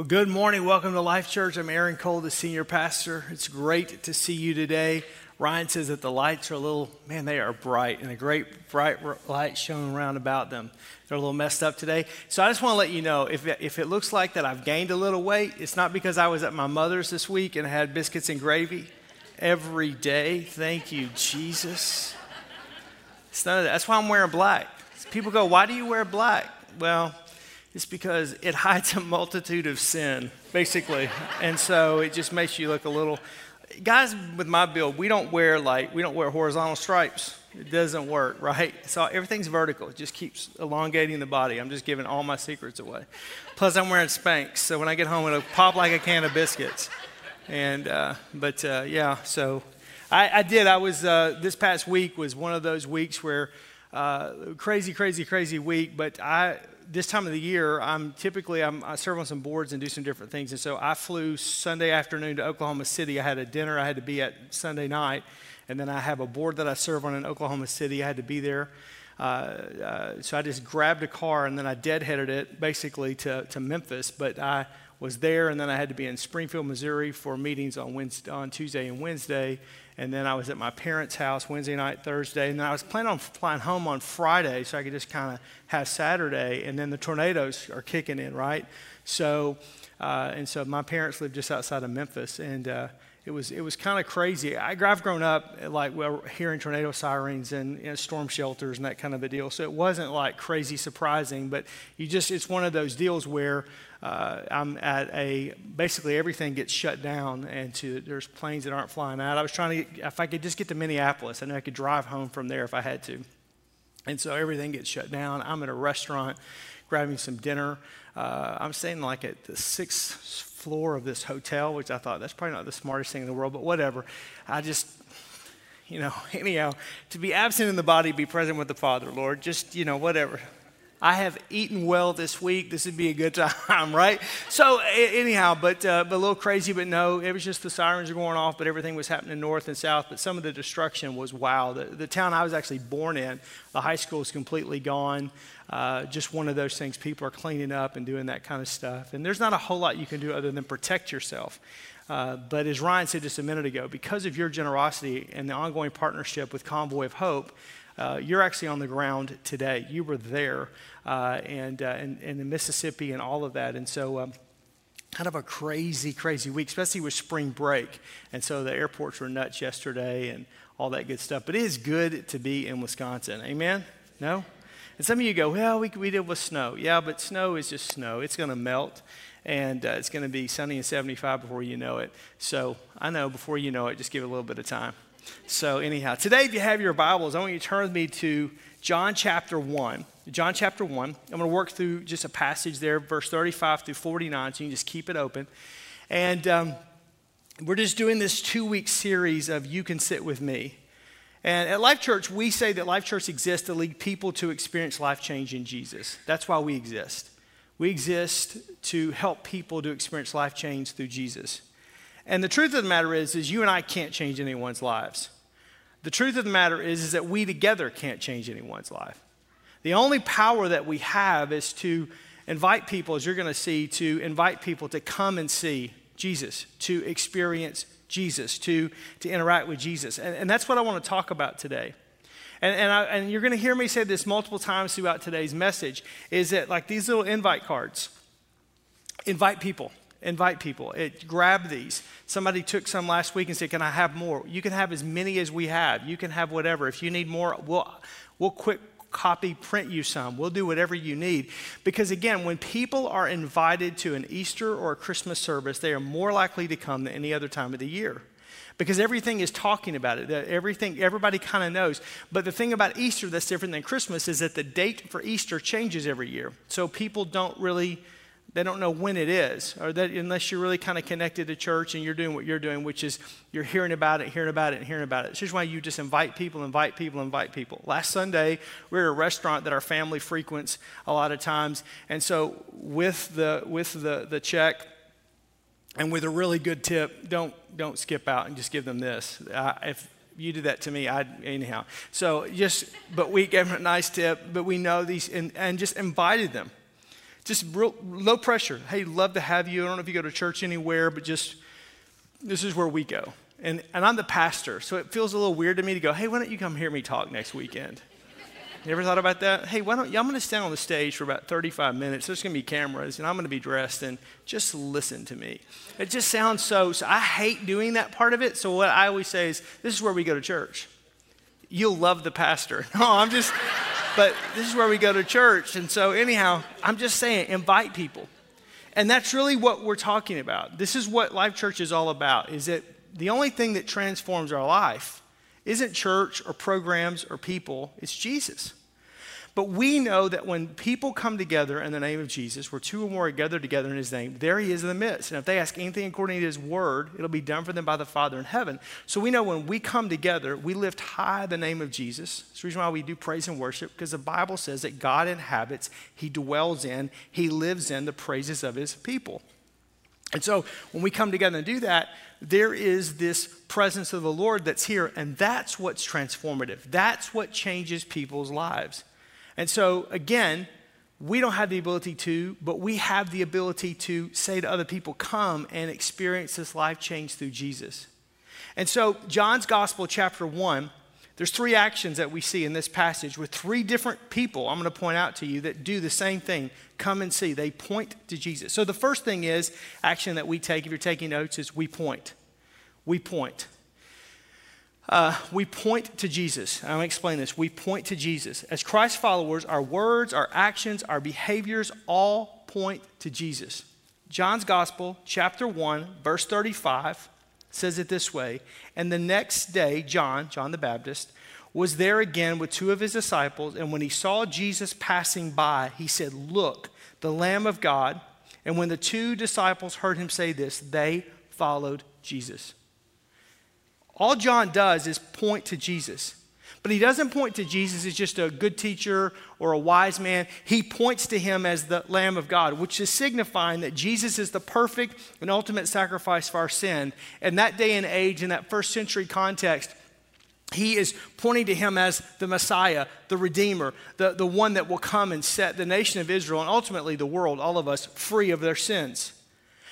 Well, good morning. Welcome to Life Church. I'm Aaron Cole, the senior pastor. It's great to see you today. Ryan says that the lights are a little, man, they are bright, and a great bright light shone around about them. They're a little messed up today. So I just want to let you know, if it looks like that I've gained a little weight, it's not because I was at my mother's this week and had biscuits and gravy every day. Thank you, Jesus. It's none of that. That's why I'm wearing black. People go, why do you wear black? Well, it's because it hides a multitude of sin, basically. And so it just makes you look a little... Guys with my build, we don't wear horizontal stripes. It doesn't work, right? So everything's vertical. It just keeps elongating the body. I'm just giving all my secrets away. Plus, I'm wearing Spanx, so when I get home, it'll pop like a can of biscuits. And so I did. I was this past week was one of those weeks where crazy week, but this time of the year, I serve on some boards and do some different things. And so I flew Sunday afternoon to Oklahoma City. I had a dinner I had to be at Sunday night. And then I have a board that I serve on in Oklahoma City. I had to be there. So I just grabbed a car and then I deadheaded it basically to Memphis. But I was there and then I had to be in Springfield, Missouri for meetings on Tuesday and Wednesday. And then I was at my parents' house Wednesday night, Thursday. And then I was planning on flying home on Friday so I could just kind of have Saturday. And then the tornadoes are kicking in, right? So my parents live just outside of Memphis. And it was kind of crazy. I've grown up hearing tornado sirens and storm shelters and that kind of a deal. So it wasn't like crazy surprising. But it's one of those deals where... basically everything gets shut down and there's planes that aren't flying out. I was trying to if I could just get to Minneapolis, I know I could drive home from there if I had to. And so everything gets shut down. I'm at a restaurant grabbing some dinner. I'm staying at the 6th floor of this hotel, which I thought that's probably not the smartest thing in the world, but whatever. I just, anyhow, to be absent in the body, be present with the Father, Lord, just, whatever. I have eaten well this week. This would be a good time, right? So anyhow, but a little crazy, but no, it was just the sirens were going off, but everything was happening north and south, but some of the destruction was wow. The town I was actually born in, the high school is completely gone. Just one of those things. People are cleaning up and doing that kind of stuff. And there's not a whole lot you can do other than protect yourself. But as Ryan said just a minute ago, because of your generosity and the ongoing partnership with Convoy of Hope, you're actually on the ground today. You were there and in Mississippi and all of that. And so kind of a crazy week, especially with spring break. And so the airports were nuts yesterday and all that good stuff. But it is good to be in Wisconsin. Amen? No? And some of you go, well, we deal with snow. Yeah, but snow is just snow. It's going to melt. And it's going to be sunny and 75 before you know it. So I know before you know it, just give it a little bit of time. So anyhow, today if you have your Bibles, I want you to turn with me to John chapter 1. John chapter 1. I'm going to work through just a passage there, verse 35 through 49, so you can just keep it open. And we're just doing this 2-week series of You Can Sit With Me. And at Life Church, we say that Life Church exists to lead people to experience life change in Jesus. That's why we exist. We exist to help people to experience life change through Jesus. And the truth of the matter is you and I can't change anyone's lives. The truth of the matter is that we together can't change anyone's life. The only power that we have is to invite people, as you're going to see, to invite people to come and see Jesus, to experience Jesus, to interact with Jesus. And that's what I want to talk about today. And you're going to hear me say this multiple times throughout today's message, is that these little invite cards, invite people. Invite people. Grab these. Somebody took some last week and said, can I have more? You can have as many as we have. You can have whatever. If you need more, we'll quick copy, print you some. We'll do whatever you need. Because again, when people are invited to an Easter or a Christmas service, they are more likely to come than any other time of the year. Because everything is talking about it. Everybody kind of knows. But the thing about Easter that's different than Christmas is that the date for Easter changes every year. So people they don't know when it is, or that unless you're really kind of connected to church and you're doing what you're doing, which is you're hearing about it. It's just why you just invite people. Last Sunday, we were at a restaurant that our family frequents a lot of times, and so with the check and with a really good tip, don't skip out and just give them this. If you did that to me, anyhow. So but we gave them a nice tip, but we know these and just invited them. Just real low pressure. Hey, love to have you. I don't know if you go to church anywhere, but just this is where we go. And I'm the pastor, so it feels a little weird to me to go, hey, why don't you come hear me talk next weekend? You ever thought about that? Hey, why don't you? I'm going to stand on the stage for about 35 minutes. There's going to be cameras, and I'm going to be dressed, and just listen to me. It just sounds so I hate doing that part of it, so what I always say is, this is where we go to church. You'll love the pastor. No, I'm just, but this is where we go to church, and so anyhow, I'm just saying, invite people. And that's really what we're talking about. This is what Life Church is all about, is that the only thing that transforms our life isn't church or programs or people, it's Jesus. But we know that when people come together in the name of Jesus, where two or more are gathered together in his name, there he is in the midst. And if they ask anything according to his word, it'll be done for them by the Father in heaven. So we know when we come together, we lift high the name of Jesus. It's the reason why we do praise and worship, because the Bible says that God inhabits, he dwells in, he lives in the praises of his people. And so when we come together and do that, there is this presence of the Lord that's here, and that's what's transformative. That's what changes people's lives. And so, again, we don't have the ability to, but we have the ability to say to other people, come and experience this life change through Jesus. And so John's Gospel, chapter 1, there's three actions that we see in this passage with three different people, I'm going to point out to you, that do the same thing. Come and see. They point to Jesus. So the first thing is, action that we take, if you're taking notes, is we point. We point. We point to Jesus. I'm going to explain this. We point to Jesus. As Christ followers, our words, our actions, our behaviors all point to Jesus. John's Gospel, chapter 1, verse 35, says it this way. And the next day, John the Baptist, was there again with two of his disciples. And when he saw Jesus passing by, he said, look, the Lamb of God. And when the two disciples heard him say this, they followed Jesus. All John does is point to Jesus. But he doesn't point to Jesus as just a good teacher or a wise man. He points to him as the Lamb of God, which is signifying that Jesus is the perfect and ultimate sacrifice for our sin. In that day and age, in that first century context, he is pointing to him as the Messiah, the Redeemer, the one that will come and set the nation of Israel and ultimately the world, all of us, free of their sins.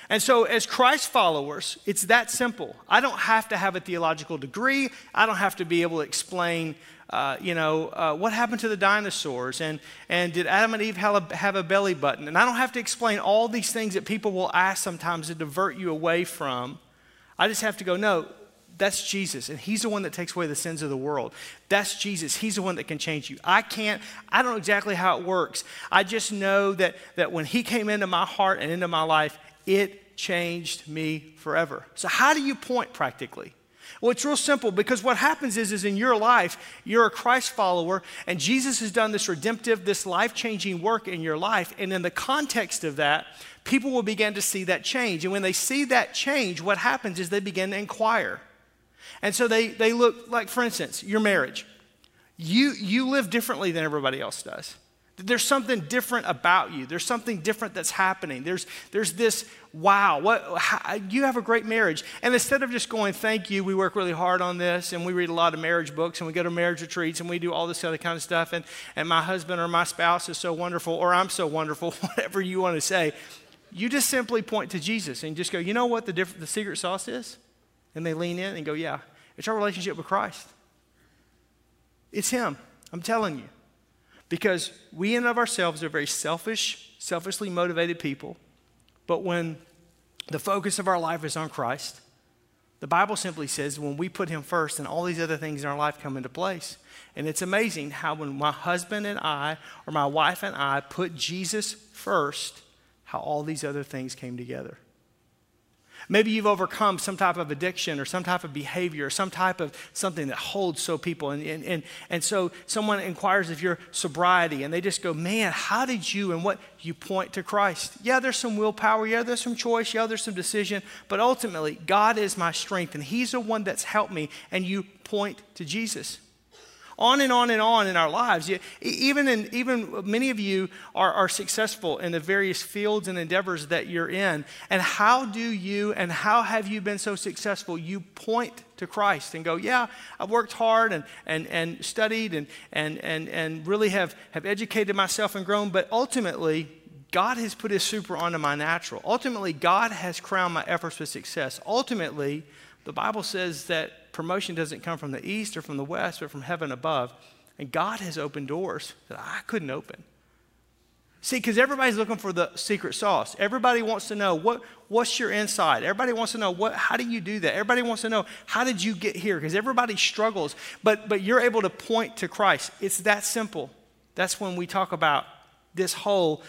And so as Christ followers, it's that simple. I don't have to have a theological degree. I don't have to be able to explain, what happened to the dinosaurs and did Adam and Eve have a belly button? And I don't have to explain all these things that people will ask sometimes to divert you away from. I just have to go, no, that's Jesus. And he's the one that takes away the sins of the world. That's Jesus. He's the one that can change you. I don't know exactly how it works. I just know that when he came into my heart and into my life, it changed me forever. So how do you point practically? Well, it's real simple, because what happens is in your life, you're a Christ follower, and Jesus has done this redemptive, this life-changing work in your life, and in the context of that, people will begin to see that change. And when they see that change, what happens is they begin to inquire. And so they look, like, for instance, your marriage. You live differently than everybody else does. There's something different about you. There's something different that's happening. There's this, wow, you have a great marriage. And instead of just going, thank you, we work really hard on this, and we read a lot of marriage books, and we go to marriage retreats, and we do all this other kind of stuff, and my husband or my spouse is so wonderful, or I'm so wonderful, whatever you want to say, you just simply point to Jesus and just go, you know what the secret sauce is? And they lean in and go, yeah, it's our relationship with Christ. It's him, I'm telling you. Because we in and of ourselves are very selfish, selfishly motivated people. But when the focus of our life is on Christ, the Bible simply says when we put him first, and all these other things in our life come into place. And it's amazing how when my husband and I, or my wife and I, put Jesus first, how all these other things came together. Maybe you've overcome some type of addiction or some type of behavior or some type of something that holds so people. And so someone inquires of your sobriety, and they just go, man, how did you and what? You point to Christ. Yeah, there's some willpower. Yeah, there's some choice. Yeah, there's some decision. But ultimately, God is my strength, and he's the one that's helped me. And you point to Jesus. On and on and on in our lives. Even many of you are successful in the various fields and endeavors that you're in. And how do you and how have you been so successful? You point to Christ and go, yeah, I've worked hard and studied and really have educated myself and grown. But ultimately, God has put his super onto my natural. Ultimately, God has crowned my efforts with success. Ultimately, the Bible says that promotion doesn't come from the east or from the west, but from heaven above. And God has opened doors that I couldn't open. See, because everybody's looking for the secret sauce. Everybody wants to know, what's your inside? Everybody wants to know, how do you do that? Everybody wants to know, how did you get here? Because everybody struggles, but you're able to point to Christ. It's that simple. That's when we talk about this whole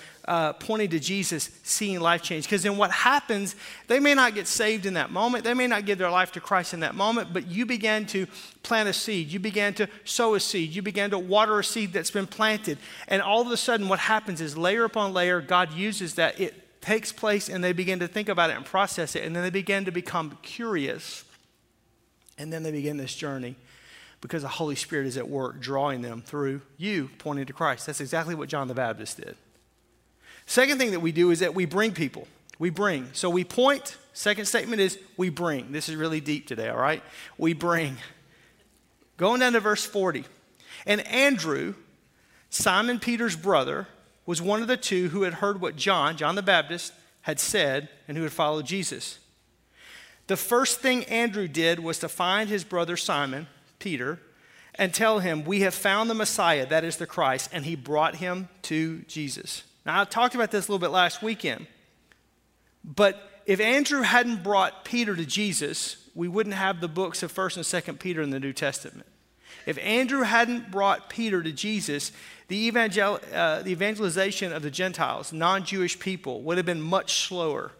pointing to Jesus, seeing life change. Because then what happens, they may not get saved in that moment. They may not give their life to Christ in that moment, but you began to plant a seed. You began to sow a seed. You began to water a seed that's been planted. And all of a sudden what happens is layer upon layer, God uses that. It takes place and they begin to think about it and process it. And then they begin to become curious. And then they begin this journey because the Holy Spirit is at work drawing them through you pointing to Christ. That's exactly what John the Baptist did. Second thing that we do is that we bring people. We bring. So we point. Second statement is we bring. This is really deep today, all right? We bring. Going down to verse 40. And Andrew, Simon Peter's brother, was one of the two who had heard what John the Baptist, had said and who had followed Jesus. The first thing Andrew did was to find his brother Simon, Peter, and tell him, we have found the Messiah, that is the Christ, and he brought him to Jesus. Now, I talked about this a little bit last weekend, but if Andrew hadn't brought Peter to Jesus, we wouldn't have the books of 1st and 2nd Peter in the New Testament. If Andrew hadn't brought Peter to Jesus, the evangelization of the Gentiles, non-Jewish people, would have been much slower.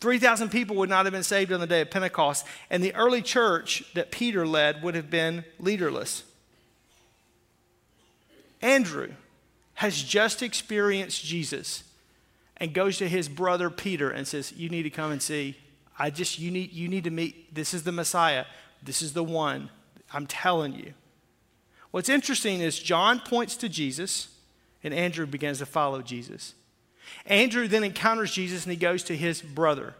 3,000 people would not have been saved on the day of Pentecost, and the early church that Peter led would have been leaderless. Andrew has just experienced Jesus and goes to his brother Peter and says, you need to come and see. You need to meet. This is the Messiah. This is the one. I'm telling you. What's interesting is John points to Jesus and Andrew begins to follow Jesus. Andrew then encounters Jesus and he goes to his brother.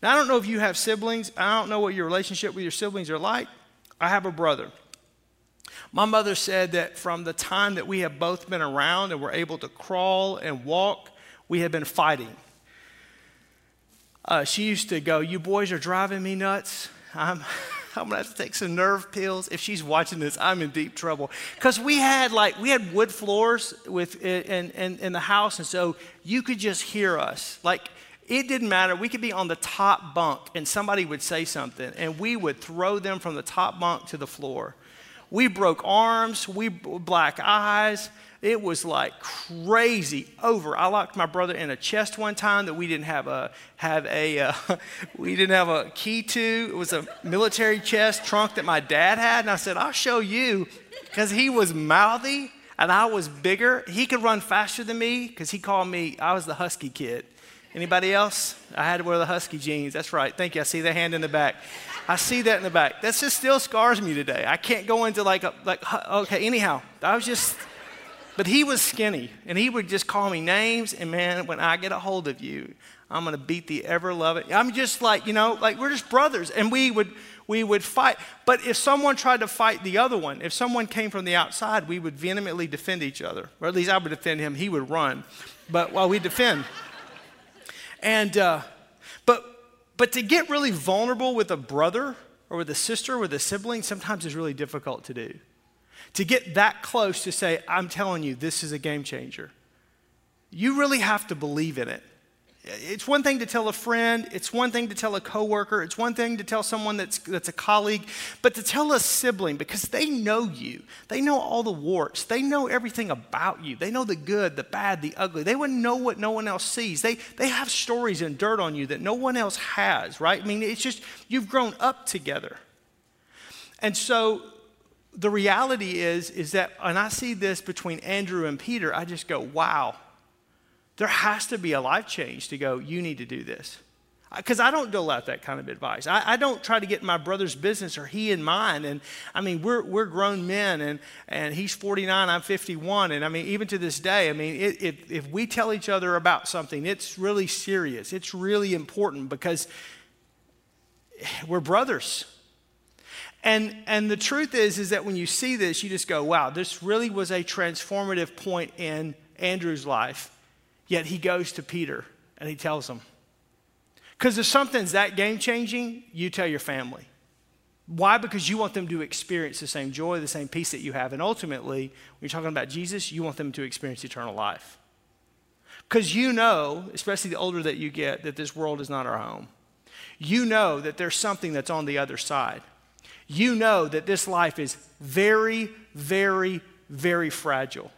Now, I don't know if you have siblings. I don't know what your relationship with your siblings are like. I have a brother. My mother said that from the time that we have both been around and were able to crawl and walk, we have been fighting. She used to go, you boys are driving me nuts. I'm going to have to take some nerve pills. If she's watching this, I'm in deep trouble. Because we had wood floors in the house, and so you could just hear us. Like, it didn't matter. We could be on the top bunk, and somebody would say something, and we would throw them from the top bunk to the floor. We broke arms, we black eyes. It was like crazy over. I locked my brother in a chest one time that we didn't have a key to. It was a military chest trunk that my dad had, and I said, "I'll show you," because he was mouthy and I was bigger. He could run faster than me because he called me. I was the husky kid. Anybody else? I had to wear the husky jeans. That's right. Thank you. I see the hand in the back. I see that in the back. That just still scars me today. I can't go into anyhow. But he was skinny, and he would just call me names, and man, when I get a hold of you, I'm going to beat the ever-loving. I'm just we're just brothers, and we would fight. But if someone tried to fight the other one, if someone came from the outside, we would vehemently defend each other, or at least I would defend him. He would run, but while we defend. And, but to get really vulnerable with a brother or with a sister or with a sibling sometimes is really difficult to do. To get that close to say, I'm telling you, this is a game changer. You really have to believe in it. It's one thing to tell a friend. It's one thing to tell a coworker. It's one thing to tell someone that's a colleague. But to tell a sibling, because they know you. They know all the warts. They know everything about you. They know the good, the bad, the ugly. They wouldn't know what no one else sees. They have stories and dirt on you that no one else has, right? I mean, it's just you've grown up together. And so the reality is that, and I see this between Andrew and Peter, I just go, wow. There has to be a life change to go, you need to do this. Because I don't dole out that kind of advice. I don't try to get in my brother's business or he in mine. And I mean, we're grown men, and he's 49, I'm 51. And I mean, even to this day, I mean, if we tell each other about something, it's really serious. It's really important because we're brothers. And the truth is that when you see this, you just go, wow, this really was a transformative point in Andrew's life, yet he goes to Peter and he tells him. Because if something's that game-changing, you tell your family. Why? Because you want them to experience the same joy, the same peace that you have. And ultimately, when you're talking about Jesus, you want them to experience eternal life. Because you know, especially the older that you get, that this world is not our home. You know that there's something that's on the other side. You know that this life is very, very, very fragile.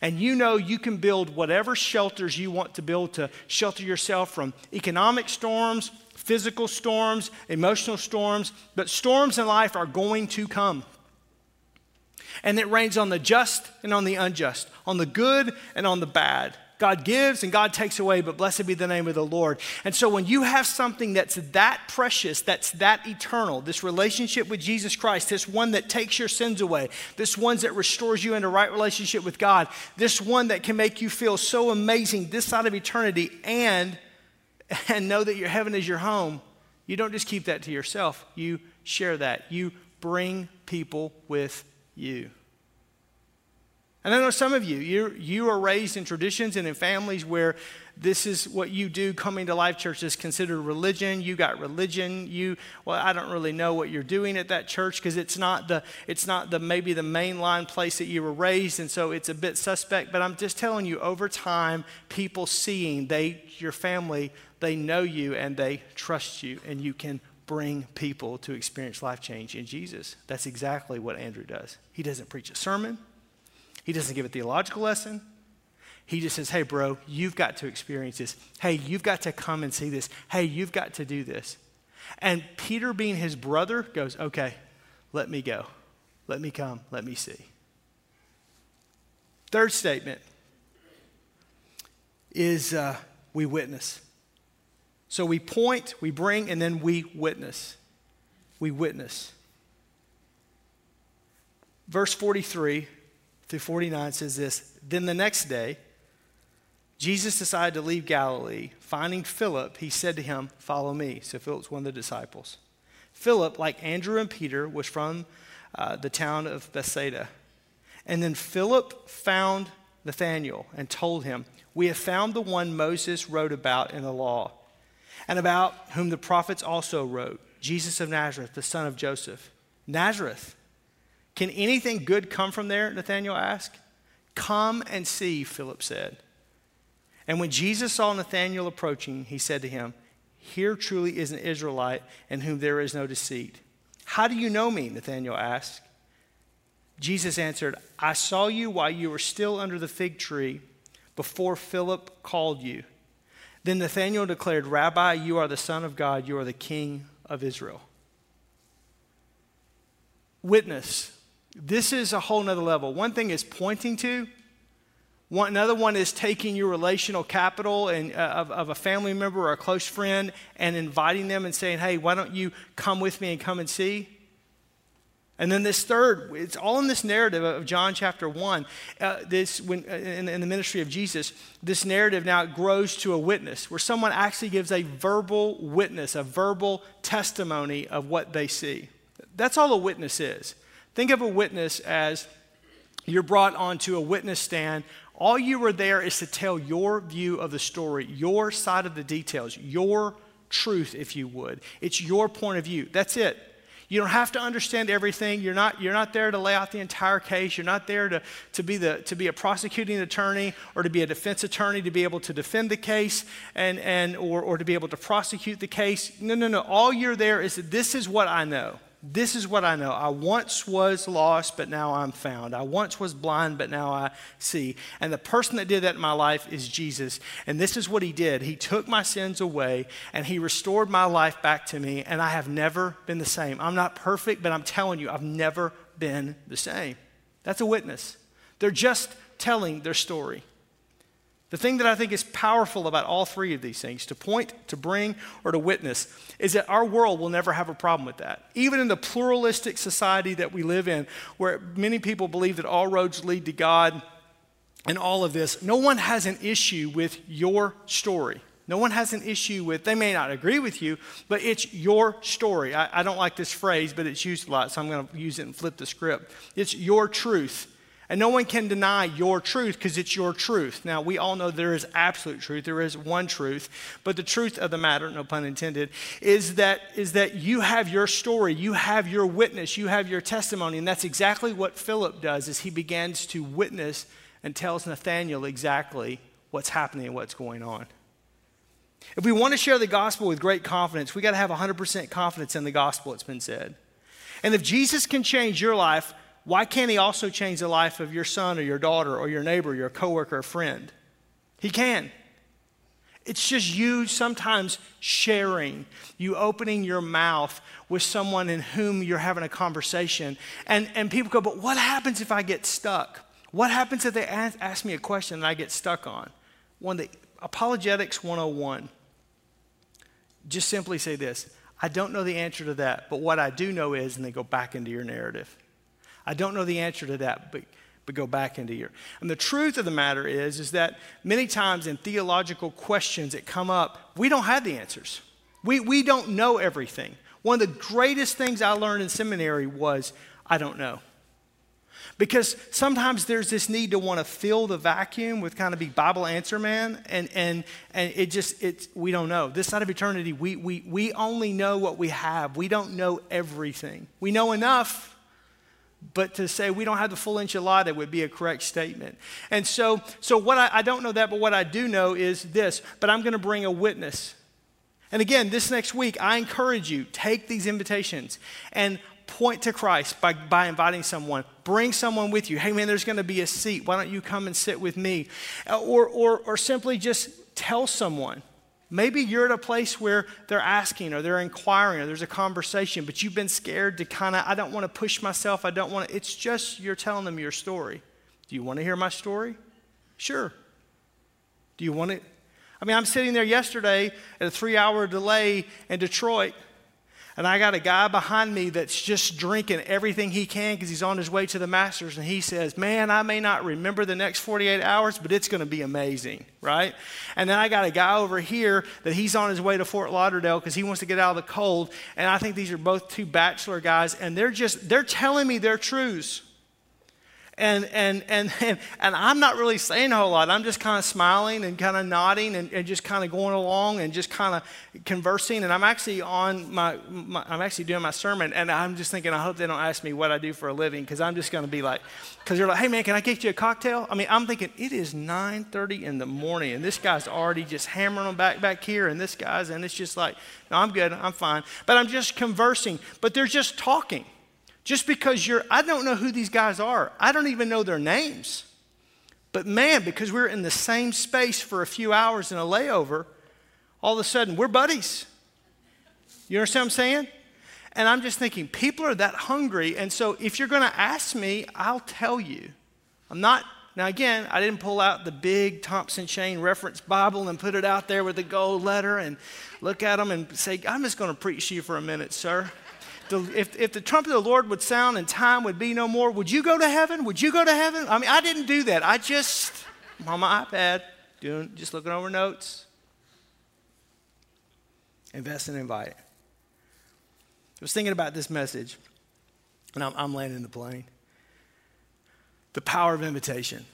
And you know you can build whatever shelters you want to build to shelter yourself from economic storms, physical storms, emotional storms, but storms in life are going to come. And it rains on the just and on the unjust, on the good and on the bad. God gives and God takes away, but blessed be the name of the Lord. And so when you have something that's that precious, that's that eternal, this relationship with Jesus Christ, this one that takes your sins away, this one that restores you into right relationship with God, this one that can make you feel so amazing this side of eternity and know that your heaven is your home, you don't just keep that to yourself. You share that. You bring people with you. And I know some of you, you are raised in traditions and in families where this is what you do. Coming to Life Church is considered religion. You got religion. Well, I don't really know what you're doing at that church because it's not the maybe the mainline place that you were raised, and so it's a bit suspect. But I'm just telling you, over time, people seeing your family, they know you and they trust you, and you can bring people to experience life change in Jesus. That's exactly what Andrew does. He doesn't preach a sermon. He doesn't give a theological lesson. He just says, hey, bro, you've got to experience this. Hey, you've got to come and see this. Hey, you've got to do this. And Peter, being his brother, goes, okay, let me go. Let me come. Let me see. Third statement is we witness. So we point, we bring, and then we witness. We witness. Verse 43 through 49 says this, then the next day, Jesus decided to leave Galilee. Finding Philip, he said to him, follow me. So Philip's one of the disciples. Philip, like Andrew and Peter, was from the town of Bethsaida. And then Philip found Nathanael and told him, we have found the one Moses wrote about in the law, and about whom the prophets also wrote, Jesus of Nazareth, the son of Joseph. Nazareth. Can anything good come from there? Nathanael asked. Come and see, Philip said. And when Jesus saw Nathanael approaching, he said to him, here truly is an Israelite in whom there is no deceit. How do you know me? Nathanael asked. Jesus answered, I saw you while you were still under the fig tree before Philip called you. Then Nathanael declared, Rabbi, you are the Son of God. You are the King of Israel. Witness. This is a whole nother level. One thing is pointing to. Another one is taking your relational capital and of a family member or a close friend and inviting them and saying, hey, why don't you come with me and come and see? And then this third, it's all in this narrative of John chapter 1. In the ministry of Jesus, this narrative now grows to a witness where someone actually gives a verbal witness, a verbal testimony of what they see. That's all a witness is. Think of a witness as you're brought onto a witness stand. All you were there is to tell your view of the story, your side of the details, your truth, if you would. It's your point of view. That's it. You don't have to understand everything. You're not there to lay out the entire case. You're not there to be a prosecuting attorney or to be a defense attorney to be able to defend the case or to be able to prosecute the case. No. All you're there is that this is what I know. This is what I know. I once was lost, but now I'm found. I once was blind, but now I see. And the person that did that in my life is Jesus. And this is what he did. He took my sins away, and he restored my life back to me, and I have never been the same. I'm not perfect, but I'm telling you, I've never been the same. That's a witness. They're just telling their story. The thing that I think is powerful about all three of these things, to point, to bring, or to witness, is that our world will never have a problem with that. Even in the pluralistic society that we live in, where many people believe that all roads lead to God and all of this, no one has an issue with your story. No one has an issue with, they may not agree with you, but it's your story. I don't like this phrase, but it's used a lot, so I'm going to use it and flip the script. It's your truth. And no one can deny your truth because it's your truth. Now, we all know there is absolute truth. There is one truth. But the truth of the matter, no pun intended, is that you have your story. You have your witness. You have your testimony. And that's exactly what Philip does is he begins to witness and tells Nathanael exactly what's happening and what's going on. If we want to share the gospel with great confidence, we got to have 100% confidence in the gospel, it's been said. And if Jesus can change your life, why can't he also change the life of your son or your daughter or your neighbor, your coworker or friend? He can. It's just you sometimes sharing, you opening your mouth with someone in whom you're having a conversation. And people go, but what happens if I get stuck? What happens if they ask me a question that I get stuck on? Apologetics 101. Just simply say this, I don't know the answer to that, but what I do know is, and they go back into your narrative. I don't know the answer to that, but go back into your. And the truth of the matter is that many times in theological questions that come up, we don't have the answers. We don't know everything. One of the greatest things I learned in seminary was, I don't know. Because sometimes there's this need to want to fill the vacuum with kind of be Bible answer man, and we don't know. This side of eternity, we only know what we have. We don't know everything. We know enough. But to say we don't have the full enchilada would be a correct statement. And so what I don't know that, but what I do know is this, but I'm going to bring a witness. And again, this next week, I encourage you, take these invitations and point to Christ by inviting someone. Bring someone with you. Hey, man, there's going to be a seat. Why don't you come and sit with me? Or simply just tell someone. Maybe you're at a place where they're asking or they're inquiring or there's a conversation, but you've been scared to kind of, I don't want to push myself. I don't want to. It's just you're telling them your story. Do you want to hear my story? Sure. Do you want it? I mean, I'm sitting there yesterday at a 3-hour delay in Detroit, and I got a guy behind me that's just drinking everything he can because he's on his way to the Masters, and he says, man, I may not remember the next 48 hours, but it's going to be amazing, right? And then I got a guy over here that he's on his way to Fort Lauderdale because he wants to get out of the cold, and I think these are both two bachelor guys, and they're telling me their truths. And I'm not really saying a whole lot. I'm just kind of smiling and kind of nodding and just kind of going along and just kind of conversing. And I'm actually on I'm actually doing my sermon, and I'm just thinking, I hope they don't ask me what I do for a living, because I'm just going to be like, because they're like, hey man, can I get you a cocktail? I mean, I'm thinking it is 9:30 in the morning, and this guy's already just hammering them back here, and this guy's, and it's just like, no, I'm good, I'm fine. But I'm just conversing, but they're just talking. Just because I don't know who these guys are. I don't even know their names. But man, because we're in the same space for a few hours in a layover, all of a sudden we're buddies. You understand what I'm saying? And I'm just thinking, people are that hungry. And so if you're going to ask me, I'll tell you. I'm not. Now, again, I didn't pull out the big Thompson Chain reference Bible and put it out there with the gold letter and look at them and say, I'm just going to preach to you for a minute, sir. If the trumpet of the Lord would sound and time would be no more, would you go to heaven? Would you go to heaven? I mean, I didn't do that. I just, I'm on my iPad, just looking over notes. Invest and invite. I was thinking about this message, and I'm landing the plane. The power of invitation.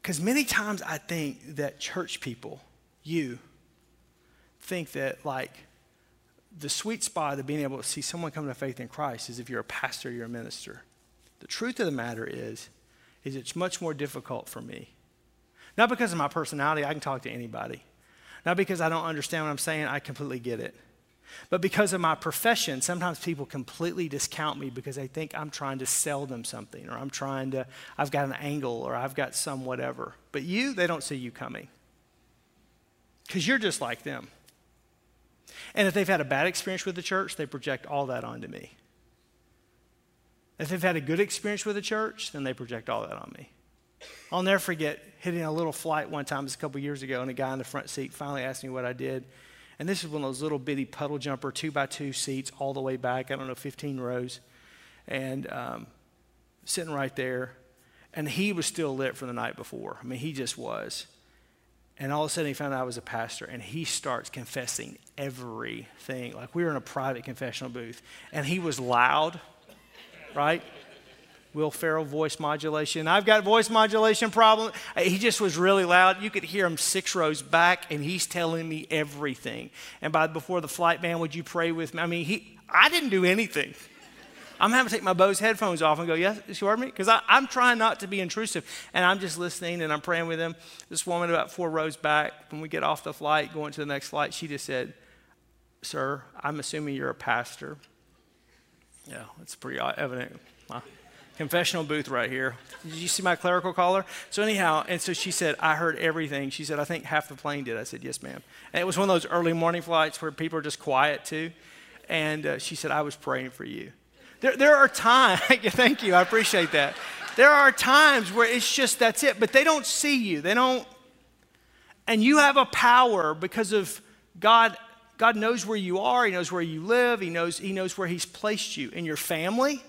Because many times I think that church people, you, think that like, the sweet spot of being able to see someone come to faith in Christ is if you're a pastor, you're a minister. The truth of the matter is it's much more difficult for me. Not because of my personality, I can talk to anybody. Not because I don't understand what I'm saying, I completely get it. But because of my profession, sometimes people completely discount me because they think I'm trying to sell them something, or I've got an angle, or I've got some whatever. But they don't see you coming. Because you're just like them. And if they've had a bad experience with the church, they project all that onto me. If they've had a good experience with the church, then they project all that on me. I'll never forget hitting a little flight one time, just a couple years ago, and a guy in the front seat finally asked me what I did. And this is one of those little bitty puddle jumper 2x2 seats all the way back, I don't know, 15 rows. And sitting right there. And he was still lit from the night before. I mean, he just was. And all of a sudden he found out I was a pastor, and he starts confessing everything. Like, we were in a private confessional booth, and he was loud, right? Will Ferrell voice modulation. I've got voice modulation problem. He just was really loud. You could hear him 6 rows back, and he's telling me everything. And before the flight, man, would you pray with me? I mean, I didn't do anything. I'm having to take my Bose headphones off and go, yes, you heard me? Because I'm trying not to be intrusive. And I'm just listening, and I'm praying with him. This woman about 4 rows back, when we get off the flight, going to the next flight, she just said, "Sir, I'm assuming you're a pastor." Yeah, that's pretty evident. Wow. Confessional booth right here. Did you see my clerical collar? So anyhow, and so she said, "I heard everything." She said, "I think half the plane did." I said, "Yes, ma'am." And it was one of those early morning flights where people are just quiet too. And she said, "I was praying for you." There are times, thank you, I appreciate that. There are times where it's just, that's it. But they don't see you. They don't, and you have a power because of God. God knows where you are. He knows where you live. He knows where he's placed you in your family.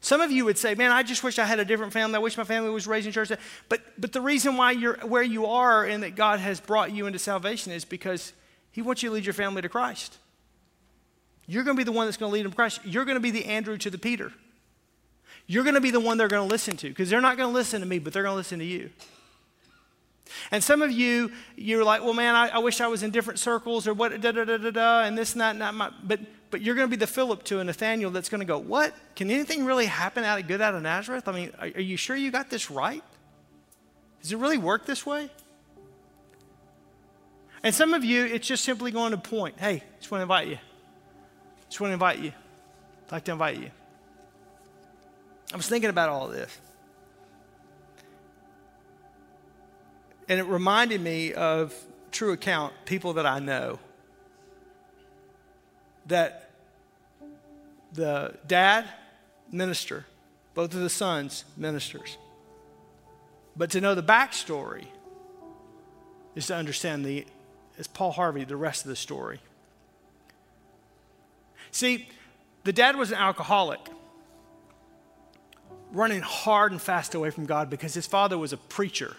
Some of you would say, "Man, I just wish I had a different family. I wish my family was raised in church." But the reason why you're where you are and that God has brought you into salvation is because he wants you to lead your family to Christ. You're going to be the one that's going to lead them to Christ. You're going to be the Andrew to the Peter. You're going to be the one they're going to listen to, because they're not going to listen to me, but they're going to listen to you. And some of you, you're like, "Well, man, I wish I was in different circles," or what, and this and that, but you're going to be the Philip to a Nathanael that's going to go, "What? Can anything really happen out of Nazareth? I mean, are you sure you got this right? Does it really work this way?" And some of you, it's just simply going to point, "Hey, just want to invite you. Just want to invite you. I'd like to invite you." I was thinking about all this, and it reminded me of true account, people that I know. That the dad, minister, both of the sons, ministers. But to know the backstory is to understand as Paul Harvey, the rest of the story. See, the dad was an alcoholic, running hard and fast away from God because his father was a preacher.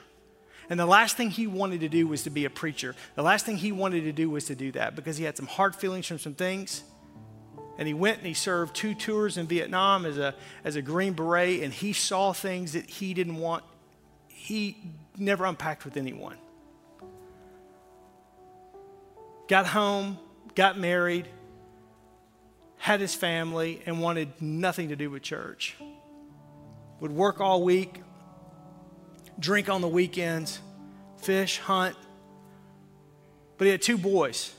And the last thing he wanted to do was to be a preacher. The last thing he wanted to do was to do that because he had some hard feelings from some things. And he went and he served 2 tours in Vietnam as a Green Beret, and he saw things that he didn't want. He never unpacked with anyone. Got home, got married, had his family, and wanted nothing to do with church. Would work all week, drink on the weekends, fish, hunt. But he had 2 boys.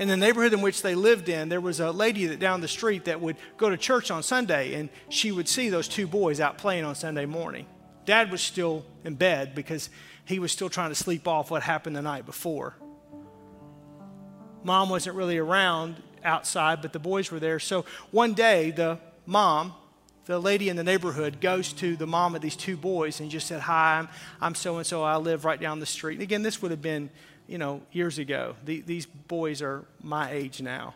In the neighborhood in which they lived in, there was a lady that down the street that would go to church on Sunday, and she would see those 2 boys out playing on Sunday morning. Dad was still in bed because he was still trying to sleep off what happened the night before. Mom wasn't really around outside, but the boys were there. So one day, the lady in the neighborhood goes to the mom of these 2 boys and just said, "Hi, I'm so-and-so. I live right down the street." And again, this would have been, years ago. These boys are my age now.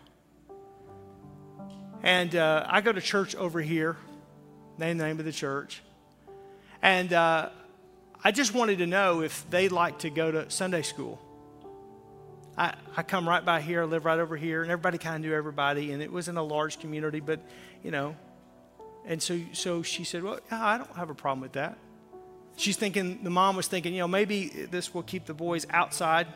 And I go to church over here, name the name of the church. And I just wanted to know if they'd like to go to Sunday school. I come right by here, I live right over here, and everybody kind of knew everybody. And it wasn't a large community, but, And so she said, "Well, I don't have a problem with that." She's thinking, the mom was thinking, maybe this will keep the boys outside.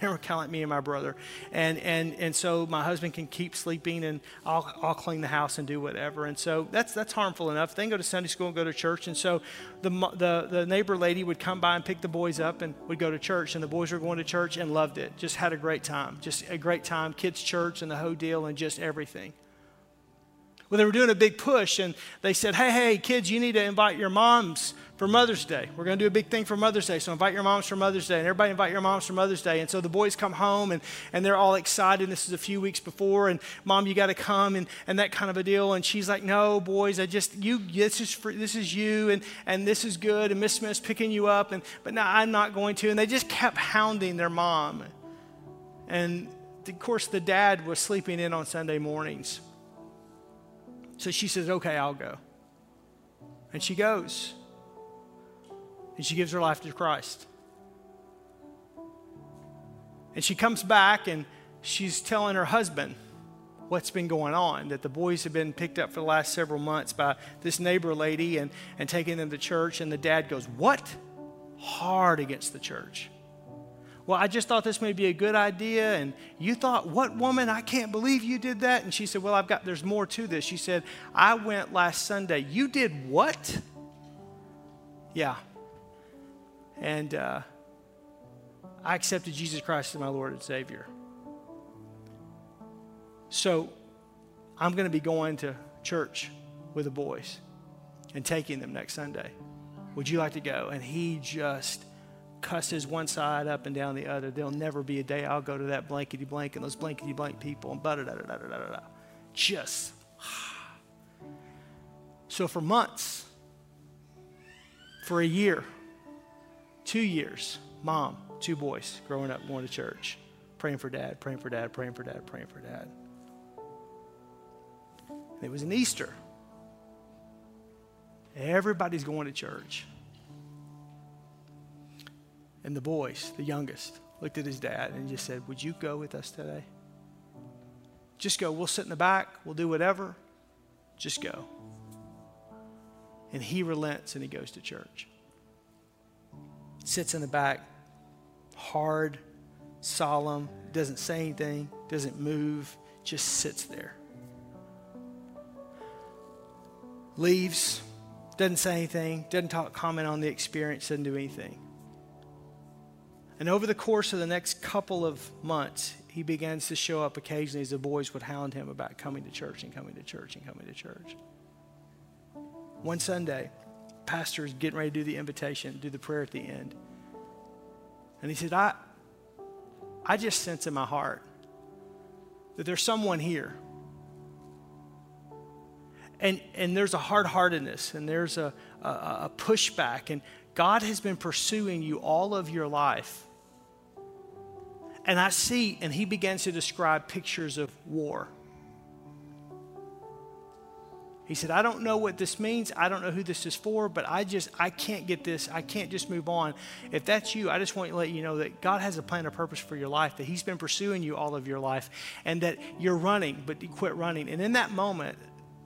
They were kind of like me and my brother. And so my husband can keep sleeping, and I'll clean the house and do whatever. And so that's harmful enough. They can go to Sunday school and go to church. And so the neighbor lady would come by and pick the boys up and would go to church. And the boys were going to church and loved it. Just had a great time. Kids' church and the whole deal and just everything. Well, they were doing a big push, and they said, hey, kids, you need to invite your moms for Mother's Day. We're going to do a big thing for Mother's Day, so invite your moms for Mother's Day. And everybody invite your moms for Mother's Day. And so the boys come home, and they're all excited. This is a few weeks before, and "Mom, you got to come," and that kind of a deal. And she's like, "No, boys, this is you, and this is good, and Miss Smith's picking you up, but no, I'm not going to." And they just kept hounding their mom. And, of course, the dad was sleeping in on Sunday mornings. So she says, "Okay, I'll go." And she goes. And she gives her life to Christ. And she comes back, and she's telling her husband, what's been going on, that the boys have been picked up for the last several months by this neighbor lady and taking them to church. And the dad goes, what? Hard against the church. Well, I just thought this may be a good idea. And you thought, what, woman? I can't believe you did that. And she said, well, there's more to this. She said, I went last Sunday. You did what? Yeah. And I accepted Jesus Christ as my Lord and Savior. So I'm going to be going to church with the boys and taking them next Sunday. Would you like to go? And he just cusses one side up and down the other. There'll never be a day I'll go to that blankety blank and those blankety blank people and ba-da-da-da-da-da-da-da. Just. So for months, for a year, 2 years, mom, two boys growing up going to church, praying for dad, praying for dad, praying for dad, praying for dad. And it was an Easter. Everybody's going to church. And the boys, the youngest, looked at his dad and just said, would you go with us today? Just go. We'll sit in the back. We'll do whatever. Just go. And he relents and he goes to church. Sits in the back, hard, solemn, doesn't say anything, doesn't move, just sits there. Leaves, doesn't say anything, doesn't talk, comment on the experience, doesn't do anything. And over the course of the next couple of months, he begins to show up occasionally as the boys would hound him about coming to church and coming to church and coming to church. One Sunday, pastor is getting ready to do the invitation, do the prayer at the end. And he said, I just sense in my heart that there's someone here. And there's a hard-heartedness, and there's a pushback, and God has been pursuing you all of your life. And I see, and he begins to describe pictures of war. He said, I don't know what this means. I don't know who this is for, but I can't get this. I can't just move on. If that's you, I just want to let you know that God has a plan, a purpose for your life, that he's been pursuing you all of your life, and that you're running, but you quit running. And in that moment,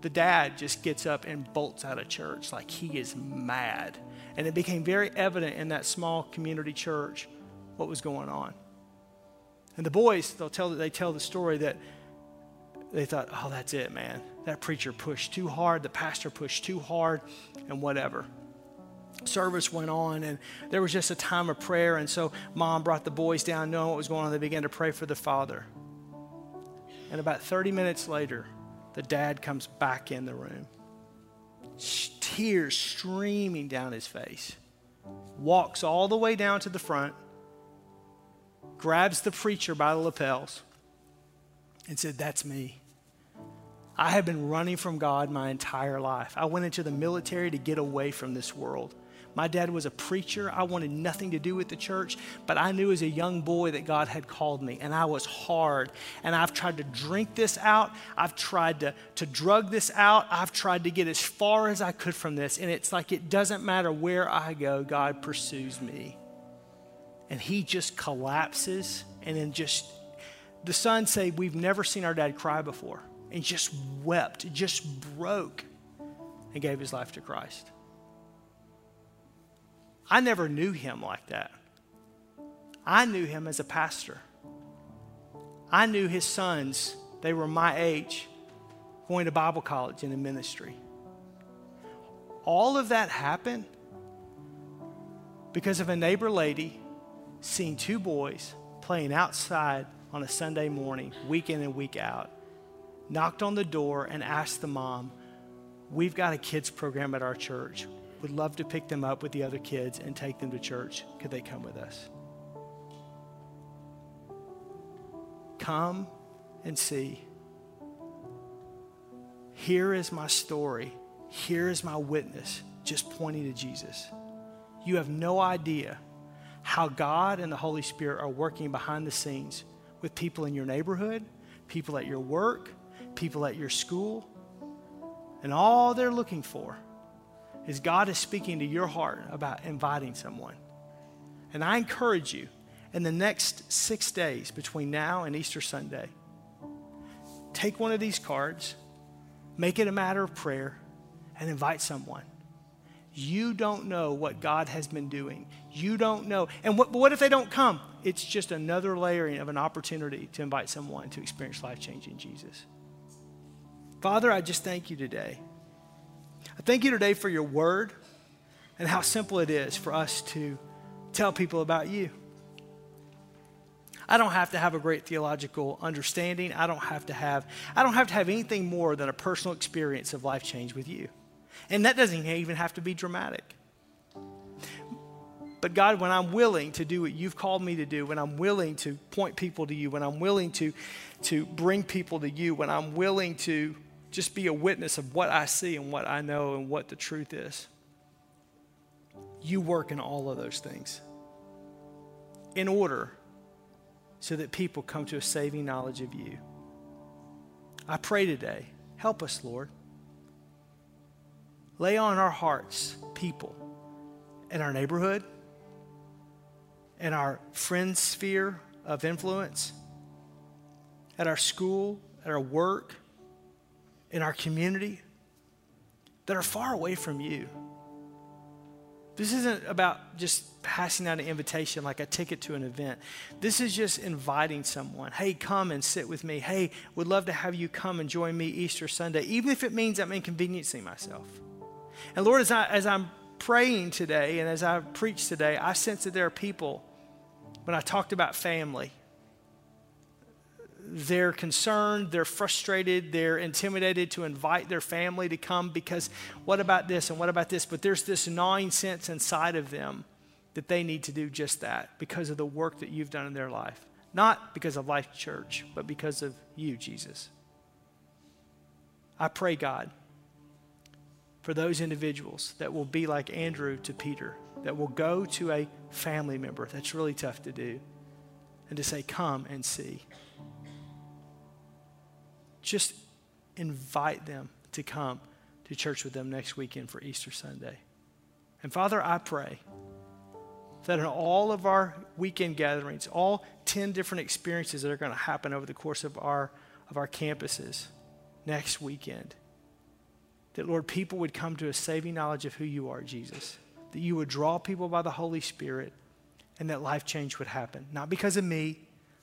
the dad just gets up and bolts out of church like he is mad. And it became very evident in that small community church what was going on. And the boys, they tell the story that they thought, oh, that's it, man. That preacher pushed too hard. The pastor pushed too hard and whatever. Service went on, and there was just a time of prayer. And so mom brought the boys down, knowing what was going on. They began to pray for the father. And about 30 minutes later, the dad comes back in the room, tears streaming down his face, walks all the way down to the front, grabs the preacher by the lapels, and said, that's me. I have been running from God my entire life. I went into the military to get away from this world. My dad was a preacher. I wanted nothing to do with the church, but I knew as a young boy that God had called me, and I was hard. And I've tried to drink this out. I've tried to drug this out. I've tried to get as far as I could from this. And it's like, it doesn't matter where I go, God pursues me. And he just collapses. And then just, the son said, we've never seen our dad cry before. And just wept, just broke, and gave his life to Christ. I never knew him like that. I knew him as a pastor. I knew his sons, they were my age, going to Bible college and in ministry. All of that happened because of a neighbor lady seeing two boys playing outside on a Sunday morning, week in and week out, knocked on the door and asked the mom, we've got a kids program at our church. Would love to pick them up with the other kids and take them to church. Could they come with us? Come and see. Here is my story. Here is my witness, just pointing to Jesus. You have no idea how God and the Holy Spirit are working behind the scenes with people in your neighborhood, people at your work, people at your school, and all they're looking for is God is speaking to your heart about inviting someone. And I encourage you, in the next 6 days between now and Easter Sunday, take one of these cards, make it a matter of prayer, and invite someone. You don't know what God has been doing. You don't know. And what if they don't come? It's just another layering of an opportunity to invite someone to experience life change in Jesus. Father, I just thank you today. I thank you today for your word and how simple it is for us to tell people about you. I don't have to have a great theological understanding. I don't have to have anything more than a personal experience of life change with you. And that doesn't even have to be dramatic. But God, when I'm willing to do what you've called me to do, when I'm willing to point people to you, when I'm willing to bring people to you, when I'm willing to just be a witness of what I see and what I know and what the truth is, you work in all of those things in order so that people come to a saving knowledge of you. I pray today, help us, Lord. Lay on our hearts people in our neighborhood, in our friend sphere of influence, at our school, at our work, in our community that are far away from you. This isn't about just passing out an invitation like a ticket to an event. This is just inviting someone. Hey, come and sit with me. Hey, would love to have you come and join me Easter Sunday, even if it means I'm inconveniencing myself. And Lord, as I'm praying today and as I preach today, I sense that there are people, when I talked about family, they're concerned, they're frustrated, they're intimidated to invite their family to come because what about this and what about this? But there's this gnawing sense inside of them that they need to do just that because of the work that you've done in their life. Not because of Life Church, but because of you, Jesus. I pray, God, for those individuals that will be like Andrew to Peter, that will go to a family member, that's really tough to do, and to say, come and see. Just invite them to come to church with them next weekend for Easter Sunday. And Father, I pray that in all of our weekend gatherings, all 10 different experiences that are going to happen over the course of our campuses next weekend, that, Lord, people would come to a saving knowledge of who you are, Jesus, that you would draw people by the Holy Spirit, and that life change would happen, not because of me,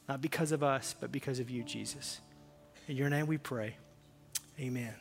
not because of us, but because of you, Jesus. In your name we pray. Amen.